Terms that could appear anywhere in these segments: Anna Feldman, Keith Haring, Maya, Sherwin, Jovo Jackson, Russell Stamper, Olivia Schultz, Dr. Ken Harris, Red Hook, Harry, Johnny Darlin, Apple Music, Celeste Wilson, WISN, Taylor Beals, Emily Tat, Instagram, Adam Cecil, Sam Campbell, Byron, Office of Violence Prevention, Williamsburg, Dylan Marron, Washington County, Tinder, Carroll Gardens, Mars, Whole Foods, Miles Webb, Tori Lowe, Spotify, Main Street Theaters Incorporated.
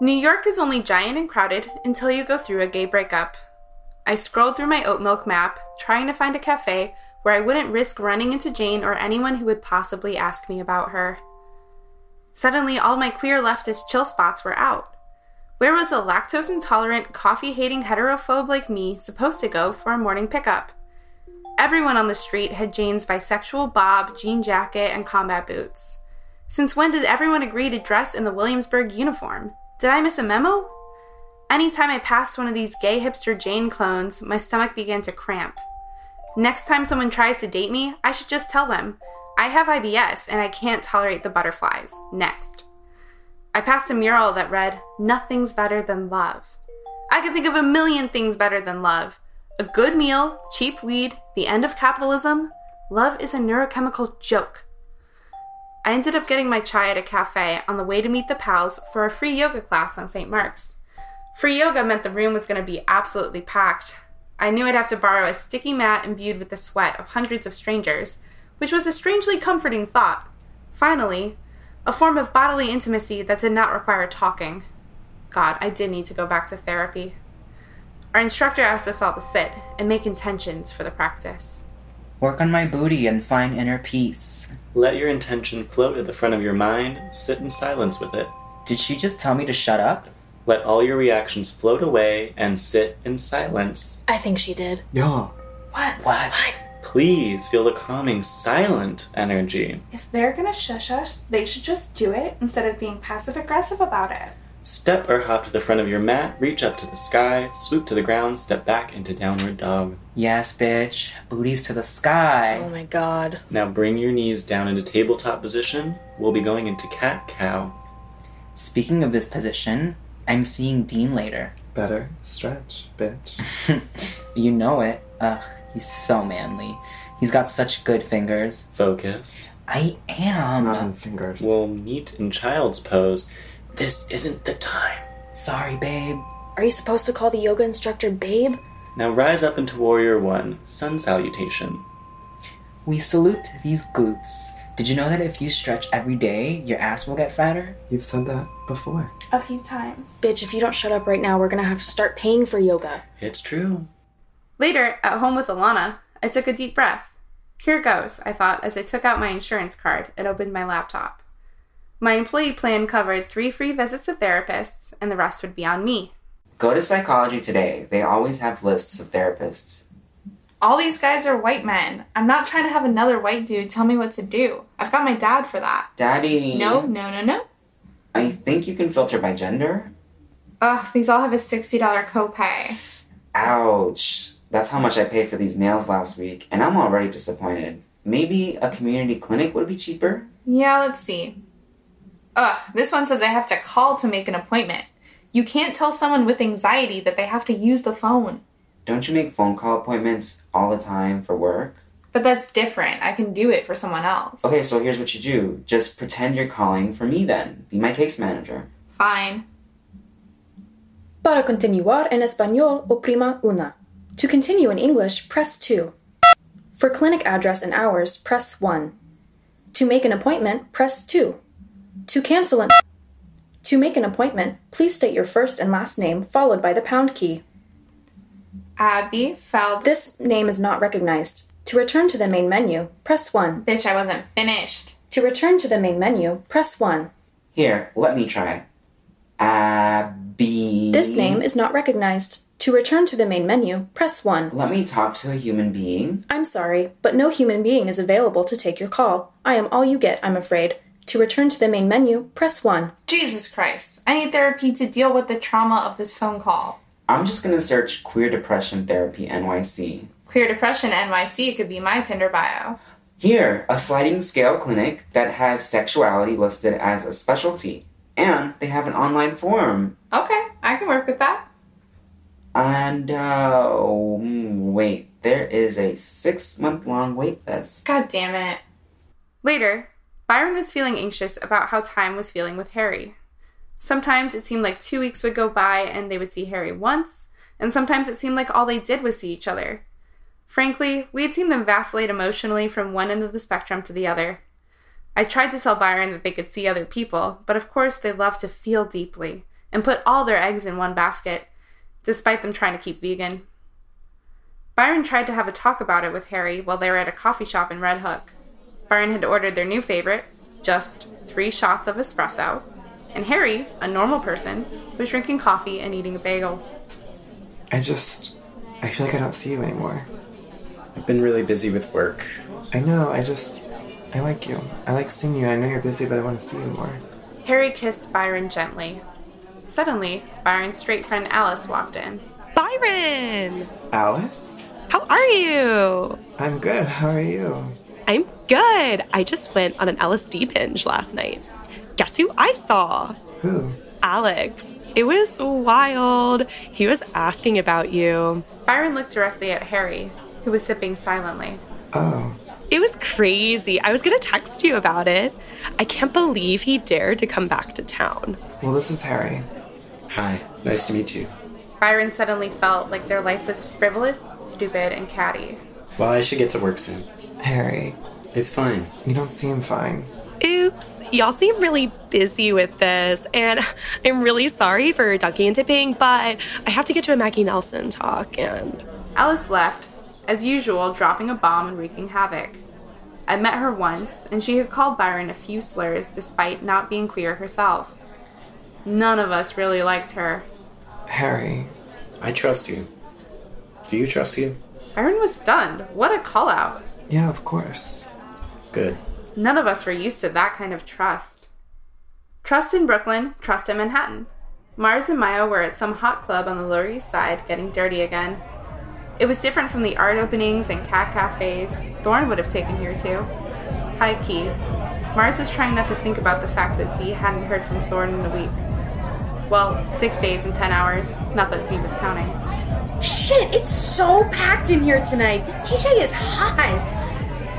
New York is only giant and crowded until you go through a gay breakup. I scrolled through my oat milk map, trying to find a cafe where I wouldn't risk running into Jane or anyone who would possibly ask me about her. Suddenly, all my queer leftist chill spots were out. Where was a lactose-intolerant, coffee-hating heterophobe like me supposed to go for a morning pickup? Everyone on the street had Jane's bisexual bob, jean jacket, and combat boots. Since when did everyone agree to dress in the Williamsburg uniform? Did I miss a memo? Anytime I passed one of these gay hipster Jane clones, my stomach began to cramp. Next time someone tries to date me, I should just tell them, I have IBS and I can't tolerate the butterflies. Next. I passed a mural that read, "Nothing's better than love." I could think of a million things better than love. A good meal, cheap weed, the end of capitalism. Love is a neurochemical joke. I ended up getting my chai at a cafe on the way to meet the pals for a free yoga class on St. Mark's. Free yoga meant the room was going to be absolutely packed. I knew I'd have to borrow a sticky mat imbued with the sweat of hundreds of strangers, which was a strangely comforting thought. Finally, a form of bodily intimacy that did not require talking. God, I did need to go back to therapy. Our instructor asked us all to sit and make intentions for the practice. Work on my booty and find inner peace. Let your intention float at the front of your mind. Sit in silence with it. Did she just tell me to shut up? Let all your reactions float away and sit in silence. I think she did. No. What? Please feel the calming, silent energy. If they're gonna shush us, they should just do it instead of being passive-aggressive about it. Step or hop to the front of your mat, reach up to the sky, swoop to the ground, step back into downward dog. Yes, bitch. Booties to the sky. Oh my god. Now bring your knees down into tabletop position. We'll be going into cat-cow. Speaking of this position, I'm seeing Dean later. Better stretch, bitch. You know it. Ugh, he's so manly. He's got such good fingers. Focus. I am. Not on fingers. We'll meet in child's pose. This isn't the time. Sorry, babe. Are you supposed to call the yoga instructor babe? Now rise up into warrior one, sun salutation. We salute these glutes. Did you know that if you stretch every day, your ass will get fatter? You've said that before. A few times. Bitch, if you don't shut up right now, we're gonna have to start paying for yoga. It's true. Later, at home with Alana, I took a deep breath. Here goes, I thought, as I took out my insurance card and opened my laptop. My employee plan covered 3 free visits to therapists, and the rest would be on me. Go to Psychology Today. They always have lists of therapists. All these guys are white men. I'm not trying to have another white dude tell me what to do. I've got my dad for that. Daddy. No. I think you can filter by gender. Ugh, these all have a $60 copay. Ouch. That's how much I paid for these nails last week, and I'm already disappointed. Maybe a community clinic would be cheaper? Yeah, let's see. Ugh, this one says I have to call to make an appointment. You can't tell someone with anxiety that they have to use the phone. Don't you make phone call appointments all the time for work? But that's different. I can do it for someone else. Okay, so here's what you do. Just pretend you're calling for me then. Be my case manager. Fine. Para continuar en español, oprima una. To continue in English, press 2. For clinic address and hours, press 1. To make an appointment, press 2. To make an appointment, please state your first and last name, followed by the pound key. Abby Feldman. This name is not recognized. To return to the main menu, press 1. Bitch, I wasn't finished. To return to the main menu, press 1. Here, let me try. Abby. This name is not recognized. To return to the main menu, press 1. Let me talk to a human being. I'm sorry, but no human being is available to take your call. I am all you get, I'm afraid. To return to the main menu, press 1. Jesus Christ. I need therapy to deal with the trauma of this phone call. I'm just going to search Queer Depression Therapy NYC. Queer Depression NYC could be my Tinder bio. Here, a sliding scale clinic that has sexuality listed as a specialty. And they have an online forum. Okay, I can work with that. And, wait. There is a 6-month-long wait list. God damn it. Later, Byron was feeling anxious about how time was feeling with Harry. Sometimes it seemed like 2 weeks would go by and they would see Harry once, and sometimes it seemed like all they did was see each other. Frankly, we had seen them vacillate emotionally from one end of the spectrum to the other. I tried to tell Byron that they could see other people, but of course they love to feel deeply, and put all their eggs in one basket, despite them trying to keep vegan. Byron tried to have a talk about it with Harry while they were at a coffee shop in Red Hook. Byron had ordered their new favorite, just 3 shots of espresso, and Harry, a normal person, was drinking coffee and eating a bagel. I feel like I don't see you anymore. I've been really busy with work. I know, I like you. I like seeing you. I know you're busy, but I want to see you more. Harry kissed Byron gently. Suddenly, Byron's straight friend Alice walked in. Byron! Alice? How are you? I'm good. How are you? I'm good. I just went on an LSD binge last night. Guess who I saw? Who? Alex. It was wild. He was asking about you. Byron looked directly at Harry, who was sipping silently. Oh. It was crazy. I was going to text you about it. I can't believe he dared to come back to town. Well, this is Harry. Hi. Nice to meet you. Byron suddenly felt like their life was frivolous, stupid, and catty. Well, I should get to work soon. Harry. It's fine. You don't seem fine. Oops. Y'all seem really busy with this, and I'm really sorry for dunking and tipping, but I have to get to a Maggie Nelson talk, and... Alice left, as usual, dropping a bomb and wreaking havoc. I met her once, and she had called Byron a few slurs despite not being queer herself. None of us really liked her. Harry. I trust you. Do you trust you? Byron was stunned. What a call-out. Yeah, of course. Good. None of us were used to that kind of trust. Trust in Brooklyn, trust in Manhattan. Mars and Maya were at some hot club on the Lower East Side getting dirty again. It was different from the art openings and cat cafes Thorne would have taken here too. High key. Mars was trying not to think about the fact that Z hadn't heard from Thorne in a week. Well, 6 days and 10 hours, not that Z was counting. Shit, it's so packed in here tonight. This TJ is hot.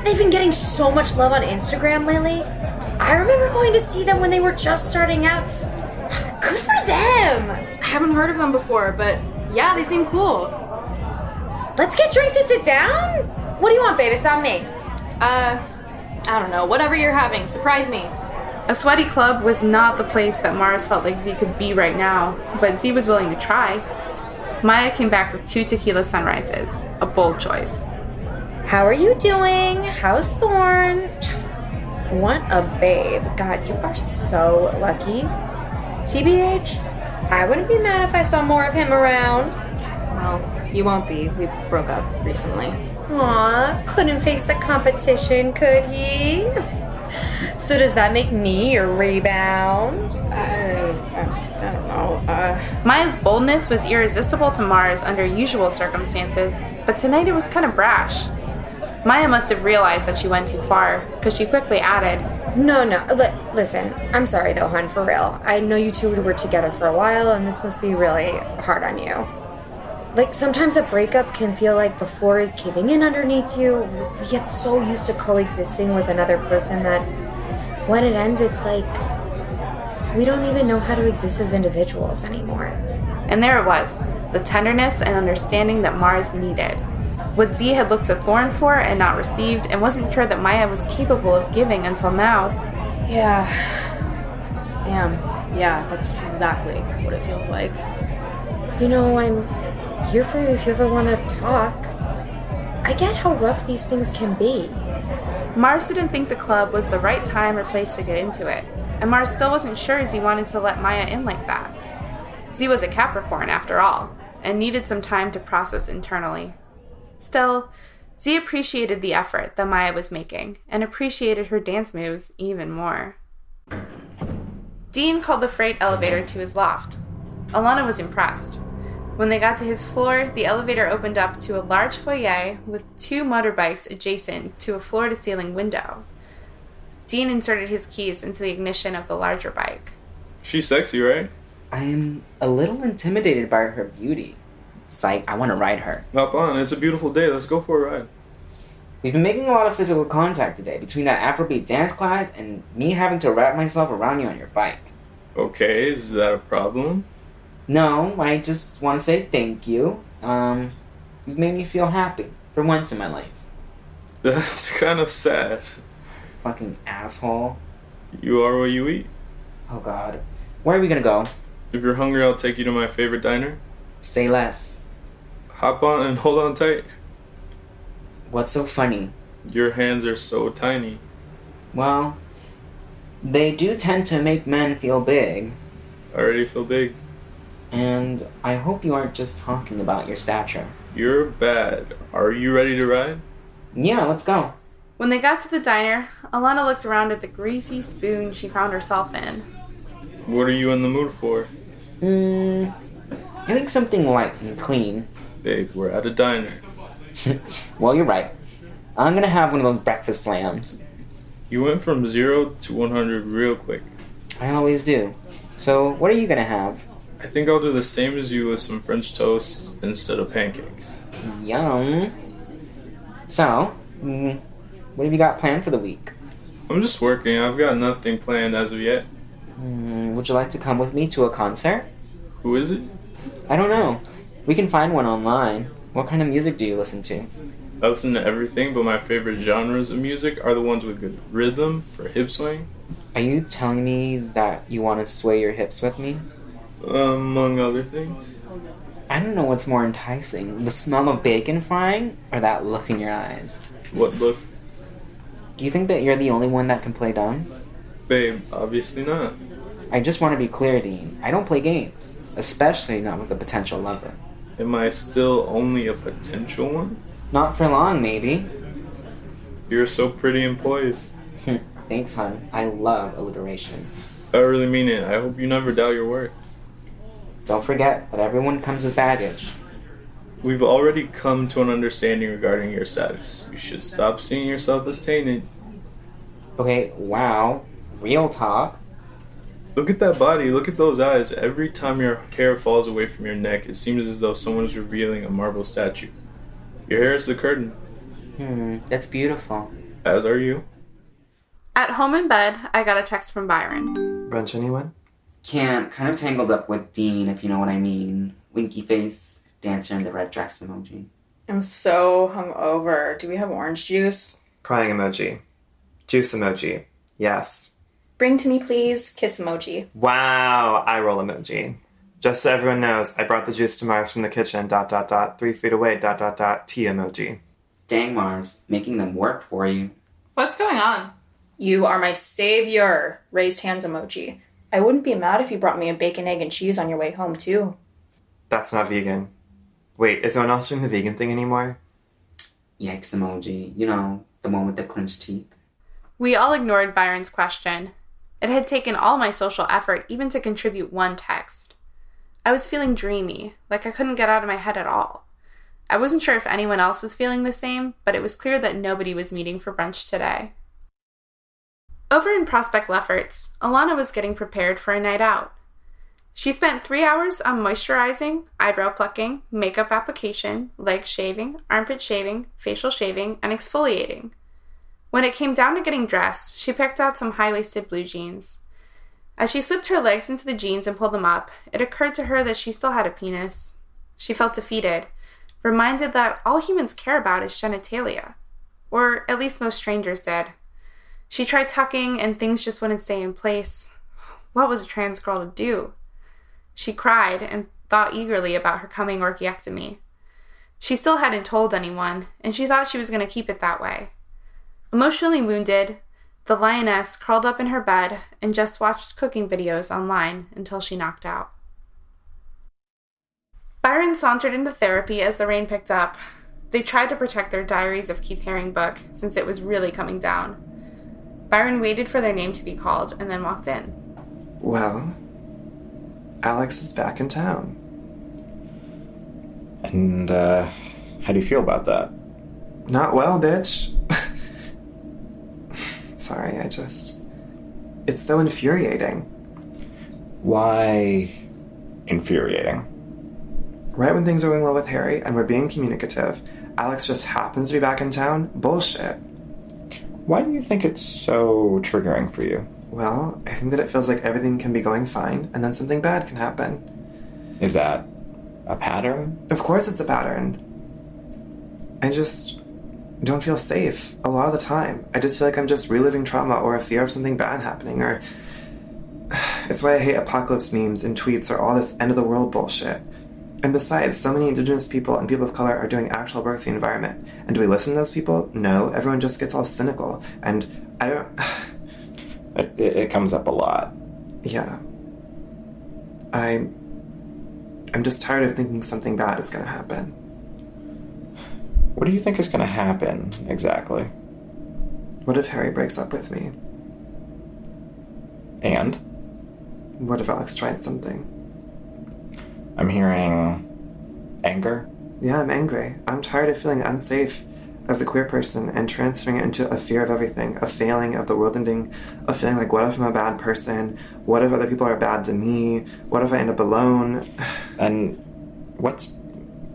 They've been getting so much love on Instagram lately. I remember going to see them when they were just starting out. Good for them. I haven't heard of them before, but yeah, they seem cool. Let's get drinks and sit down? What do you want, babe? It's on me. I don't know. Whatever you're having, surprise me. A sweaty club was not the place that Mars felt like Z could be right now, but Z was willing to try. Maya came back with 2 tequila sunrises, a bold choice. How are you doing? How's Thorne? What a babe. God, you are so lucky. TBH, I wouldn't be mad if I saw more of him around. Well... You won't be. We broke up recently. Aw, couldn't face the competition, could he? So does that make me your rebound? I don't know. Maya's boldness was irresistible to Mars under usual circumstances, but tonight it was kind of brash. Maya must have realized that she went too far, because she quickly added, No. Listen, I'm sorry though, hun, for real. I know you two were together for a while, and this must be really hard on you. Like, sometimes a breakup can feel like the floor is caving in underneath you. We get so used to coexisting with another person that when it ends, it's like we don't even know how to exist as individuals anymore. And there it was, the tenderness and understanding that Mars needed. What Z had looked to Thorne for and not received and wasn't sure that Maya was capable of giving until now. Yeah. Damn. Yeah, that's exactly what it feels like. You know, I'm here for you if you ever want to talk. I get how rough these things can be. Mars didn't think the club was the right time or place to get into it, and Mars still wasn't sure Z wanted to let Maya in like that. Z was a Capricorn, after all, and needed some time to process internally. Still, Z appreciated the effort that Maya was making, and appreciated her dance moves even more. Dean called the freight elevator to his loft. Alana was impressed. When they got to his floor, the elevator opened up to a large foyer with 2 motorbikes adjacent to a floor-to-ceiling window. Dean inserted his keys into the ignition of the larger bike. She's sexy, right? I'm a little intimidated by her beauty. Psych, I want to ride her. Hop on, it's a beautiful day, let's go for a ride. We've been making a lot of physical contact today, between that Afrobeat dance class and me having to wrap myself around you on your bike. Okay, is that a problem? No, I just want to say thank you. You've made me feel happy for once in my life. That's kind of sad. Fucking asshole. You are what you eat. Oh, God. Where are we going to go? If you're hungry, I'll take you to my favorite diner. Say less. Hop on and hold on tight. What's so funny? Your hands are so tiny. Well, they do tend to make men feel big. I already feel big. And I hope you aren't just talking about your stature. You're bad. Are you ready to ride? Yeah, let's go. When they got to the diner, Alana looked around at the greasy spoon she found herself in. What are you in the mood for? I think something light and clean. Babe, we're at a diner. Well, you're right. I'm gonna have one of those breakfast slams. You went from 0 to 100 real quick. I always do. So, what are you gonna have? I think I'll do the same as you with some French toast instead of pancakes. Yum. So, what have you got planned for the week? I'm just working. I've got nothing planned as of yet. Would you like to come with me to a concert? Who is it? I don't know. We can find one online. What kind of music do you listen to? I listen to everything, but my favorite genres of music are the ones with good rhythm for hip swing. Are you telling me that you want to sway your hips with me? Among other things. I don't know what's more enticing, the smell of bacon frying or that look in your eyes. What look? Do you think that you're the only one that can play dumb? Babe, obviously not. I just want to be clear, Dean. I don't play games, especially not with a potential lover. Am I still only a potential one? Not for long, maybe. You're so pretty and poised. Thanks, hon. I love alliteration. I really mean it. I hope you never doubt your work. Don't forget that everyone comes with baggage. We've already come to an understanding regarding your status. You should stop seeing yourself as tainted. Okay, wow. Real talk. Look at that body. Look at those eyes. Every time your hair falls away from your neck, it seems as though someone's revealing a marble statue. Your hair is the curtain. That's beautiful. As are you. At home in bed, I got a text from Byron. Brunch anyone? Can't. Kind of tangled up with Dean, if you know what I mean. Winky face, dancer in the red dress emoji. I'm so hungover. Do we have orange juice? Crying emoji. Juice emoji. Yes. Bring to me, please. Kiss emoji. Wow. Eye roll emoji. Just so everyone knows, I brought the juice to Mars from the kitchen, .. 3 feet away, ... tea emoji. Dang, Mars. Making them work for you. What's going on? You are my savior. Raised hands emoji. I wouldn't be mad if you brought me a bacon, egg, and cheese on your way home, too. That's not vegan. Wait, is no one else doing the vegan thing anymore? Yikes emoji. You know, the one with the clenched teeth. We all ignored Byron's question. It had taken all my social effort even to contribute one text. I was feeling dreamy, like I couldn't get out of my head at all. I wasn't sure if anyone else was feeling the same, but it was clear that nobody was meeting for brunch today. Over in Prospect Lefferts, Alana was getting prepared for a night out. She spent 3 hours on moisturizing, eyebrow plucking, makeup application, leg shaving, armpit shaving, facial shaving, and exfoliating. When it came down to getting dressed, she picked out some high-waisted blue jeans. As she slipped her legs into the jeans and pulled them up, it occurred to her that she still had a penis. She felt defeated, reminded that all humans care about is genitalia. Or at least most strangers did. She tried tucking, and things just wouldn't stay in place. What was a trans girl to do? She cried and thought eagerly about her coming orchiectomy. She still hadn't told anyone, and she thought she was going to keep it that way. Emotionally wounded, the lioness curled up in her bed and just watched cooking videos online until she knocked out. Byron sauntered into therapy as the rain picked up. They tried to protect their Diaries of Keith Haring book, since it was really coming down. Byron waited for their name to be called and then walked in. Well, Alex is back in town. And, how do you feel about that? Not well, bitch. Sorry, it's so infuriating. Why infuriating? Right when things are going well with Harry and we're being communicative, Alex just happens to be back in town? Bullshit. Why do you think it's so triggering for you? Well, I think that it feels like everything can be going fine, and then something bad can happen. Is that a pattern? Of course it's a pattern. I just don't feel safe a lot of the time. I just feel like I'm just reliving trauma or a fear of something bad happening, or It's why I hate apocalypse memes and tweets or all this end-of-the-world bullshit. And besides, so many Indigenous people and people of color are doing actual work for the environment. And do we listen to those people? No. Everyone just gets all cynical. And I don't... It comes up a lot. Yeah. I'm just tired of thinking something bad is going to happen. What do you think is going to happen, exactly? What if Harry breaks up with me? And? What if Alex tries something? I'm hearing anger. Yeah, I'm angry. I'm tired of feeling unsafe as a queer person and transferring it into a fear of everything, a failing of the world ending, a feeling like, what if I'm a bad person? What if other people are bad to me? What if I end up alone? And what's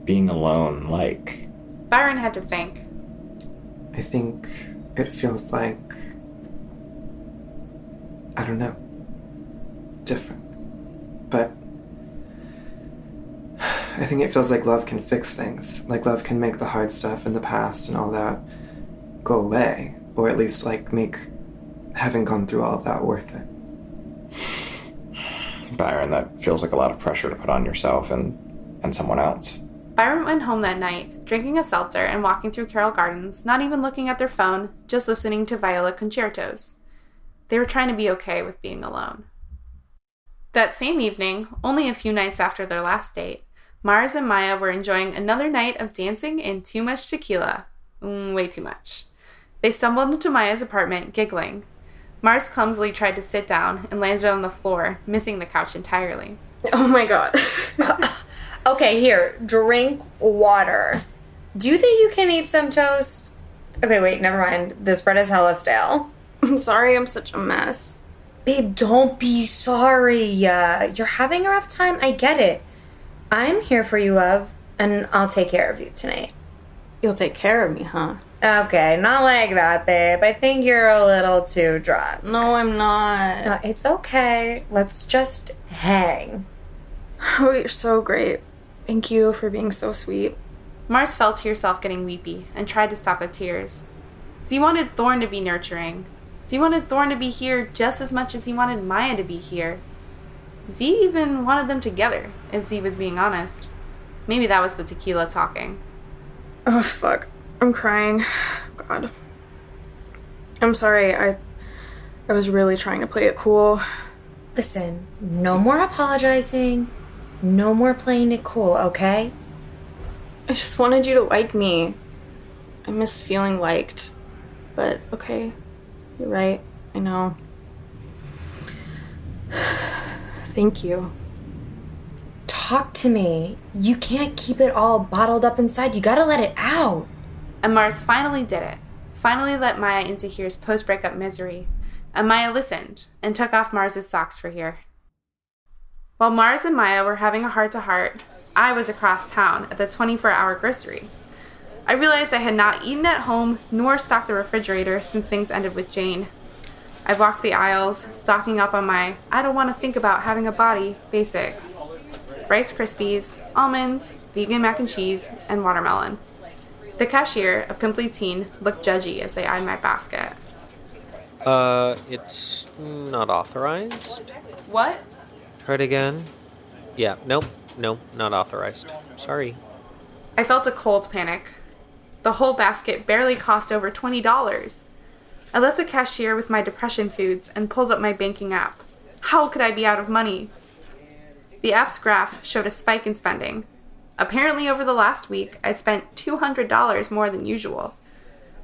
being alone like? Byron had to think. I think it feels like... I don't know. Different. But... I think it feels like love can fix things. Like love can make the hard stuff in the past and all that go away. Or at least, like, make having gone through all of that worth it. Byron, that feels like a lot of pressure to put on yourself and someone else. Byron went home that night, drinking a seltzer and walking through Carroll Gardens, not even looking at their phone, just listening to viola concertos. They were trying to be okay with being alone. That same evening, only a few nights after their last date, Mars and Maya were enjoying another night of dancing and too much tequila. Way too much. They stumbled into Maya's apartment, giggling. Mars clumsily tried to sit down and landed on the floor, missing the couch entirely. Oh my god. Okay, here. Drink water. Do you think you can eat some toast? Okay, wait, never mind. This bread is hella stale. I'm sorry, I'm such a mess. Babe, don't be sorry. You're having a rough time. I get it. I'm here for you, love, and I'll take care of you tonight. You'll take care of me, huh? Okay, not like that, babe. I think you're a little too drunk. No, I'm not. No, it's okay. Let's just hang. Oh, you're so great. Thank you for being so sweet. Mars felt herself getting weepy and tried to stop the tears. So he wanted Thorne to be nurturing. So he wanted Thorne to be here just as much as he wanted Maya to be here. Z even wanted them together, if Z was being honest. Maybe that was the tequila talking. Oh, fuck. I'm crying. God. I'm sorry. I was really trying to play it cool. Listen, no more apologizing. No more playing it cool, okay? I just wanted you to like me. I miss feeling liked. But, okay. You're right. I know. Thank you. Talk to me. You can't keep it all bottled up inside. You gotta let it out. And Mars finally did it. Finally let Maya into Here's post-breakup misery. And Maya listened and took off Mars's socks for Here. While Mars and Maya were having a heart-to-heart, I was across town at the 24-hour grocery. I realized I had not eaten at home nor stocked the refrigerator since things ended with Jane. I walked the aisles, stocking up on my I-don't-want-to-think-about-having-a-body basics. Rice Krispies, almonds, vegan mac and cheese, and watermelon. The cashier, a pimply teen, looked judgy as they eyed my basket. It's not authorized. What? Try it again. Yeah, nope, not authorized. Sorry. I felt a cold panic. The whole basket barely cost over $20. I left the cashier with my depression foods and pulled up my banking app. How could I be out of money? The app's graph showed a spike in spending. Apparently over the last week, I'd spent $200 more than usual.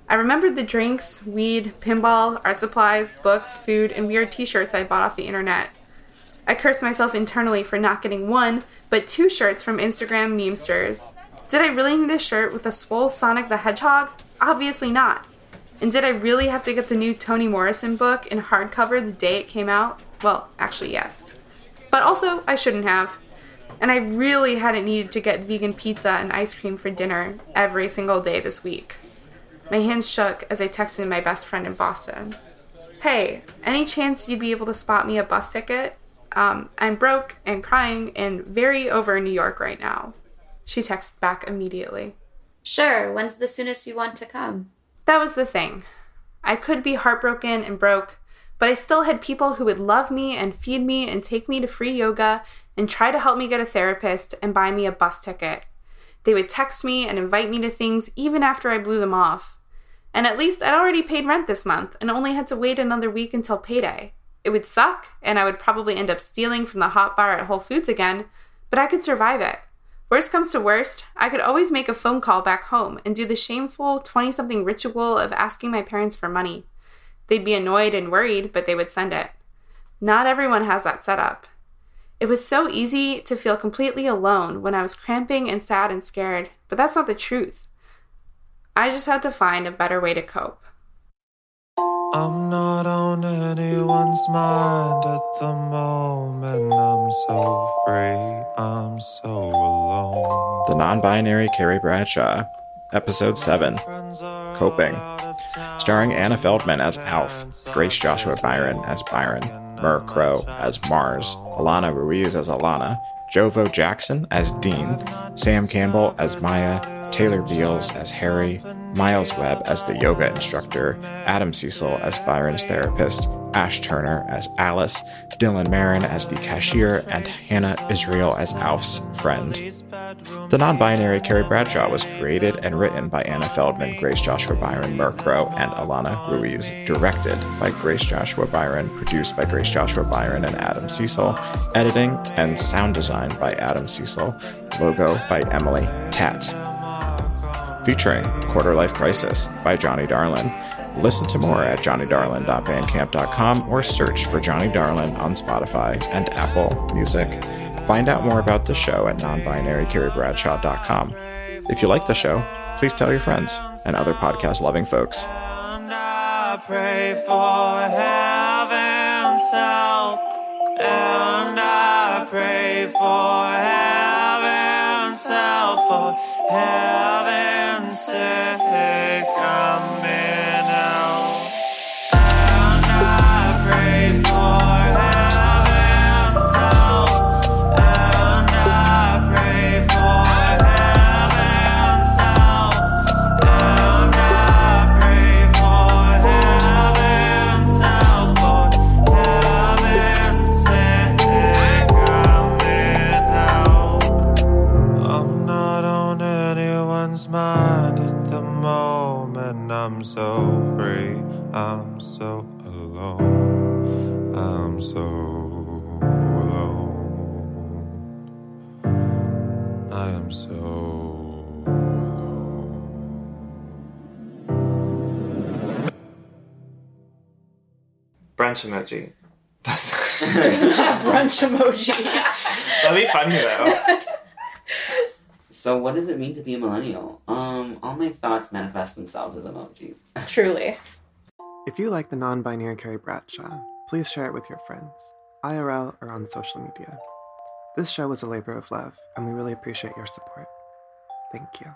I remembered the drinks, weed, pinball, art supplies, books, food, and weird t-shirts I bought off the internet. I cursed myself internally for not getting one, but two shirts from Instagram memesters. Did I really need a shirt with a swole Sonic the Hedgehog? Obviously not. And did I really have to get the new Toni Morrison book in hardcover the day it came out? Well, actually, yes. But also, I shouldn't have. And I really hadn't needed to get vegan pizza and ice cream for dinner every single day this week. My hands shook as I texted my best friend in Boston. Hey, any chance you'd be able to spot me a bus ticket? I'm broke and crying and very over in New York right now. She texted back immediately. Sure, when's the soonest you want to come? That was the thing. I could be heartbroken and broke, but I still had people who would love me and feed me and take me to free yoga and try to help me get a therapist and buy me a bus ticket. They would text me and invite me to things even after I blew them off. And at least I'd already paid rent this month and only had to wait another week until payday. It would suck, and I would probably end up stealing from the hot bar at Whole Foods again, but I could survive it. Worst comes to worst, I could always make a phone call back home and do the shameful 20-something ritual of asking my parents for money. They'd be annoyed and worried, but they would send it. Not everyone has that setup. It was so easy to feel completely alone when I was cramping and sad and scared, but that's not the truth. I just had to find a better way to cope. I'm not on anyone's mind at the moment. I'm so free. I'm so alone. The Non-Binary Carrie Bradshaw, Episode 7, Coping. Starring Anna Feldman as ALF, Grace Joshua Byron as Byron, Myrrh Crow as Mars, Alana Ruiz as Alana, Jovo Jackson as Dean, Sam Campbell as Maya, Taylor Beals as Harry, Miles Webb as the yoga instructor, Adam Cecil as Byron's therapist, Ash Turner as Alice, Dylan Marron as the cashier, and Hannah Israel as Alf's friend. The Non-Binary Carrie Bradshaw was created and written by Anna Feldman, Grace Joshua Byron, Myrrh Crow, and Alana Ruiz, directed by Grace Joshua Byron, produced by Grace Joshua Byron and Adam Cecil, editing and sound design by Adam Cecil, logo by Emily Tat. Featuring Quarter Life Crisis by Johnny Darlin. Listen to more at johnnydarlin.bandcamp.com or search for Johnny Darlin on Spotify and Apple Music. Find out more about the show at nonbinarycarriebradshaw.com. If you like the show, please tell your friends and other podcast-loving folks. And I pray for heaven's help. And I pray for heaven's help. For heaven's sake, amen. I'm so free, I'm so alone, I'm so alone, I am so alone. Brunch emoji. That's brunch emoji. That'd be funny though. So what does it mean to be a millennial? All my thoughts manifest themselves as emojis. Truly. If you like the Non-Binary Carrie Bradshaw, please share it with your friends, IRL or on social media. This show was a labor of love, and we really appreciate your support. Thank you.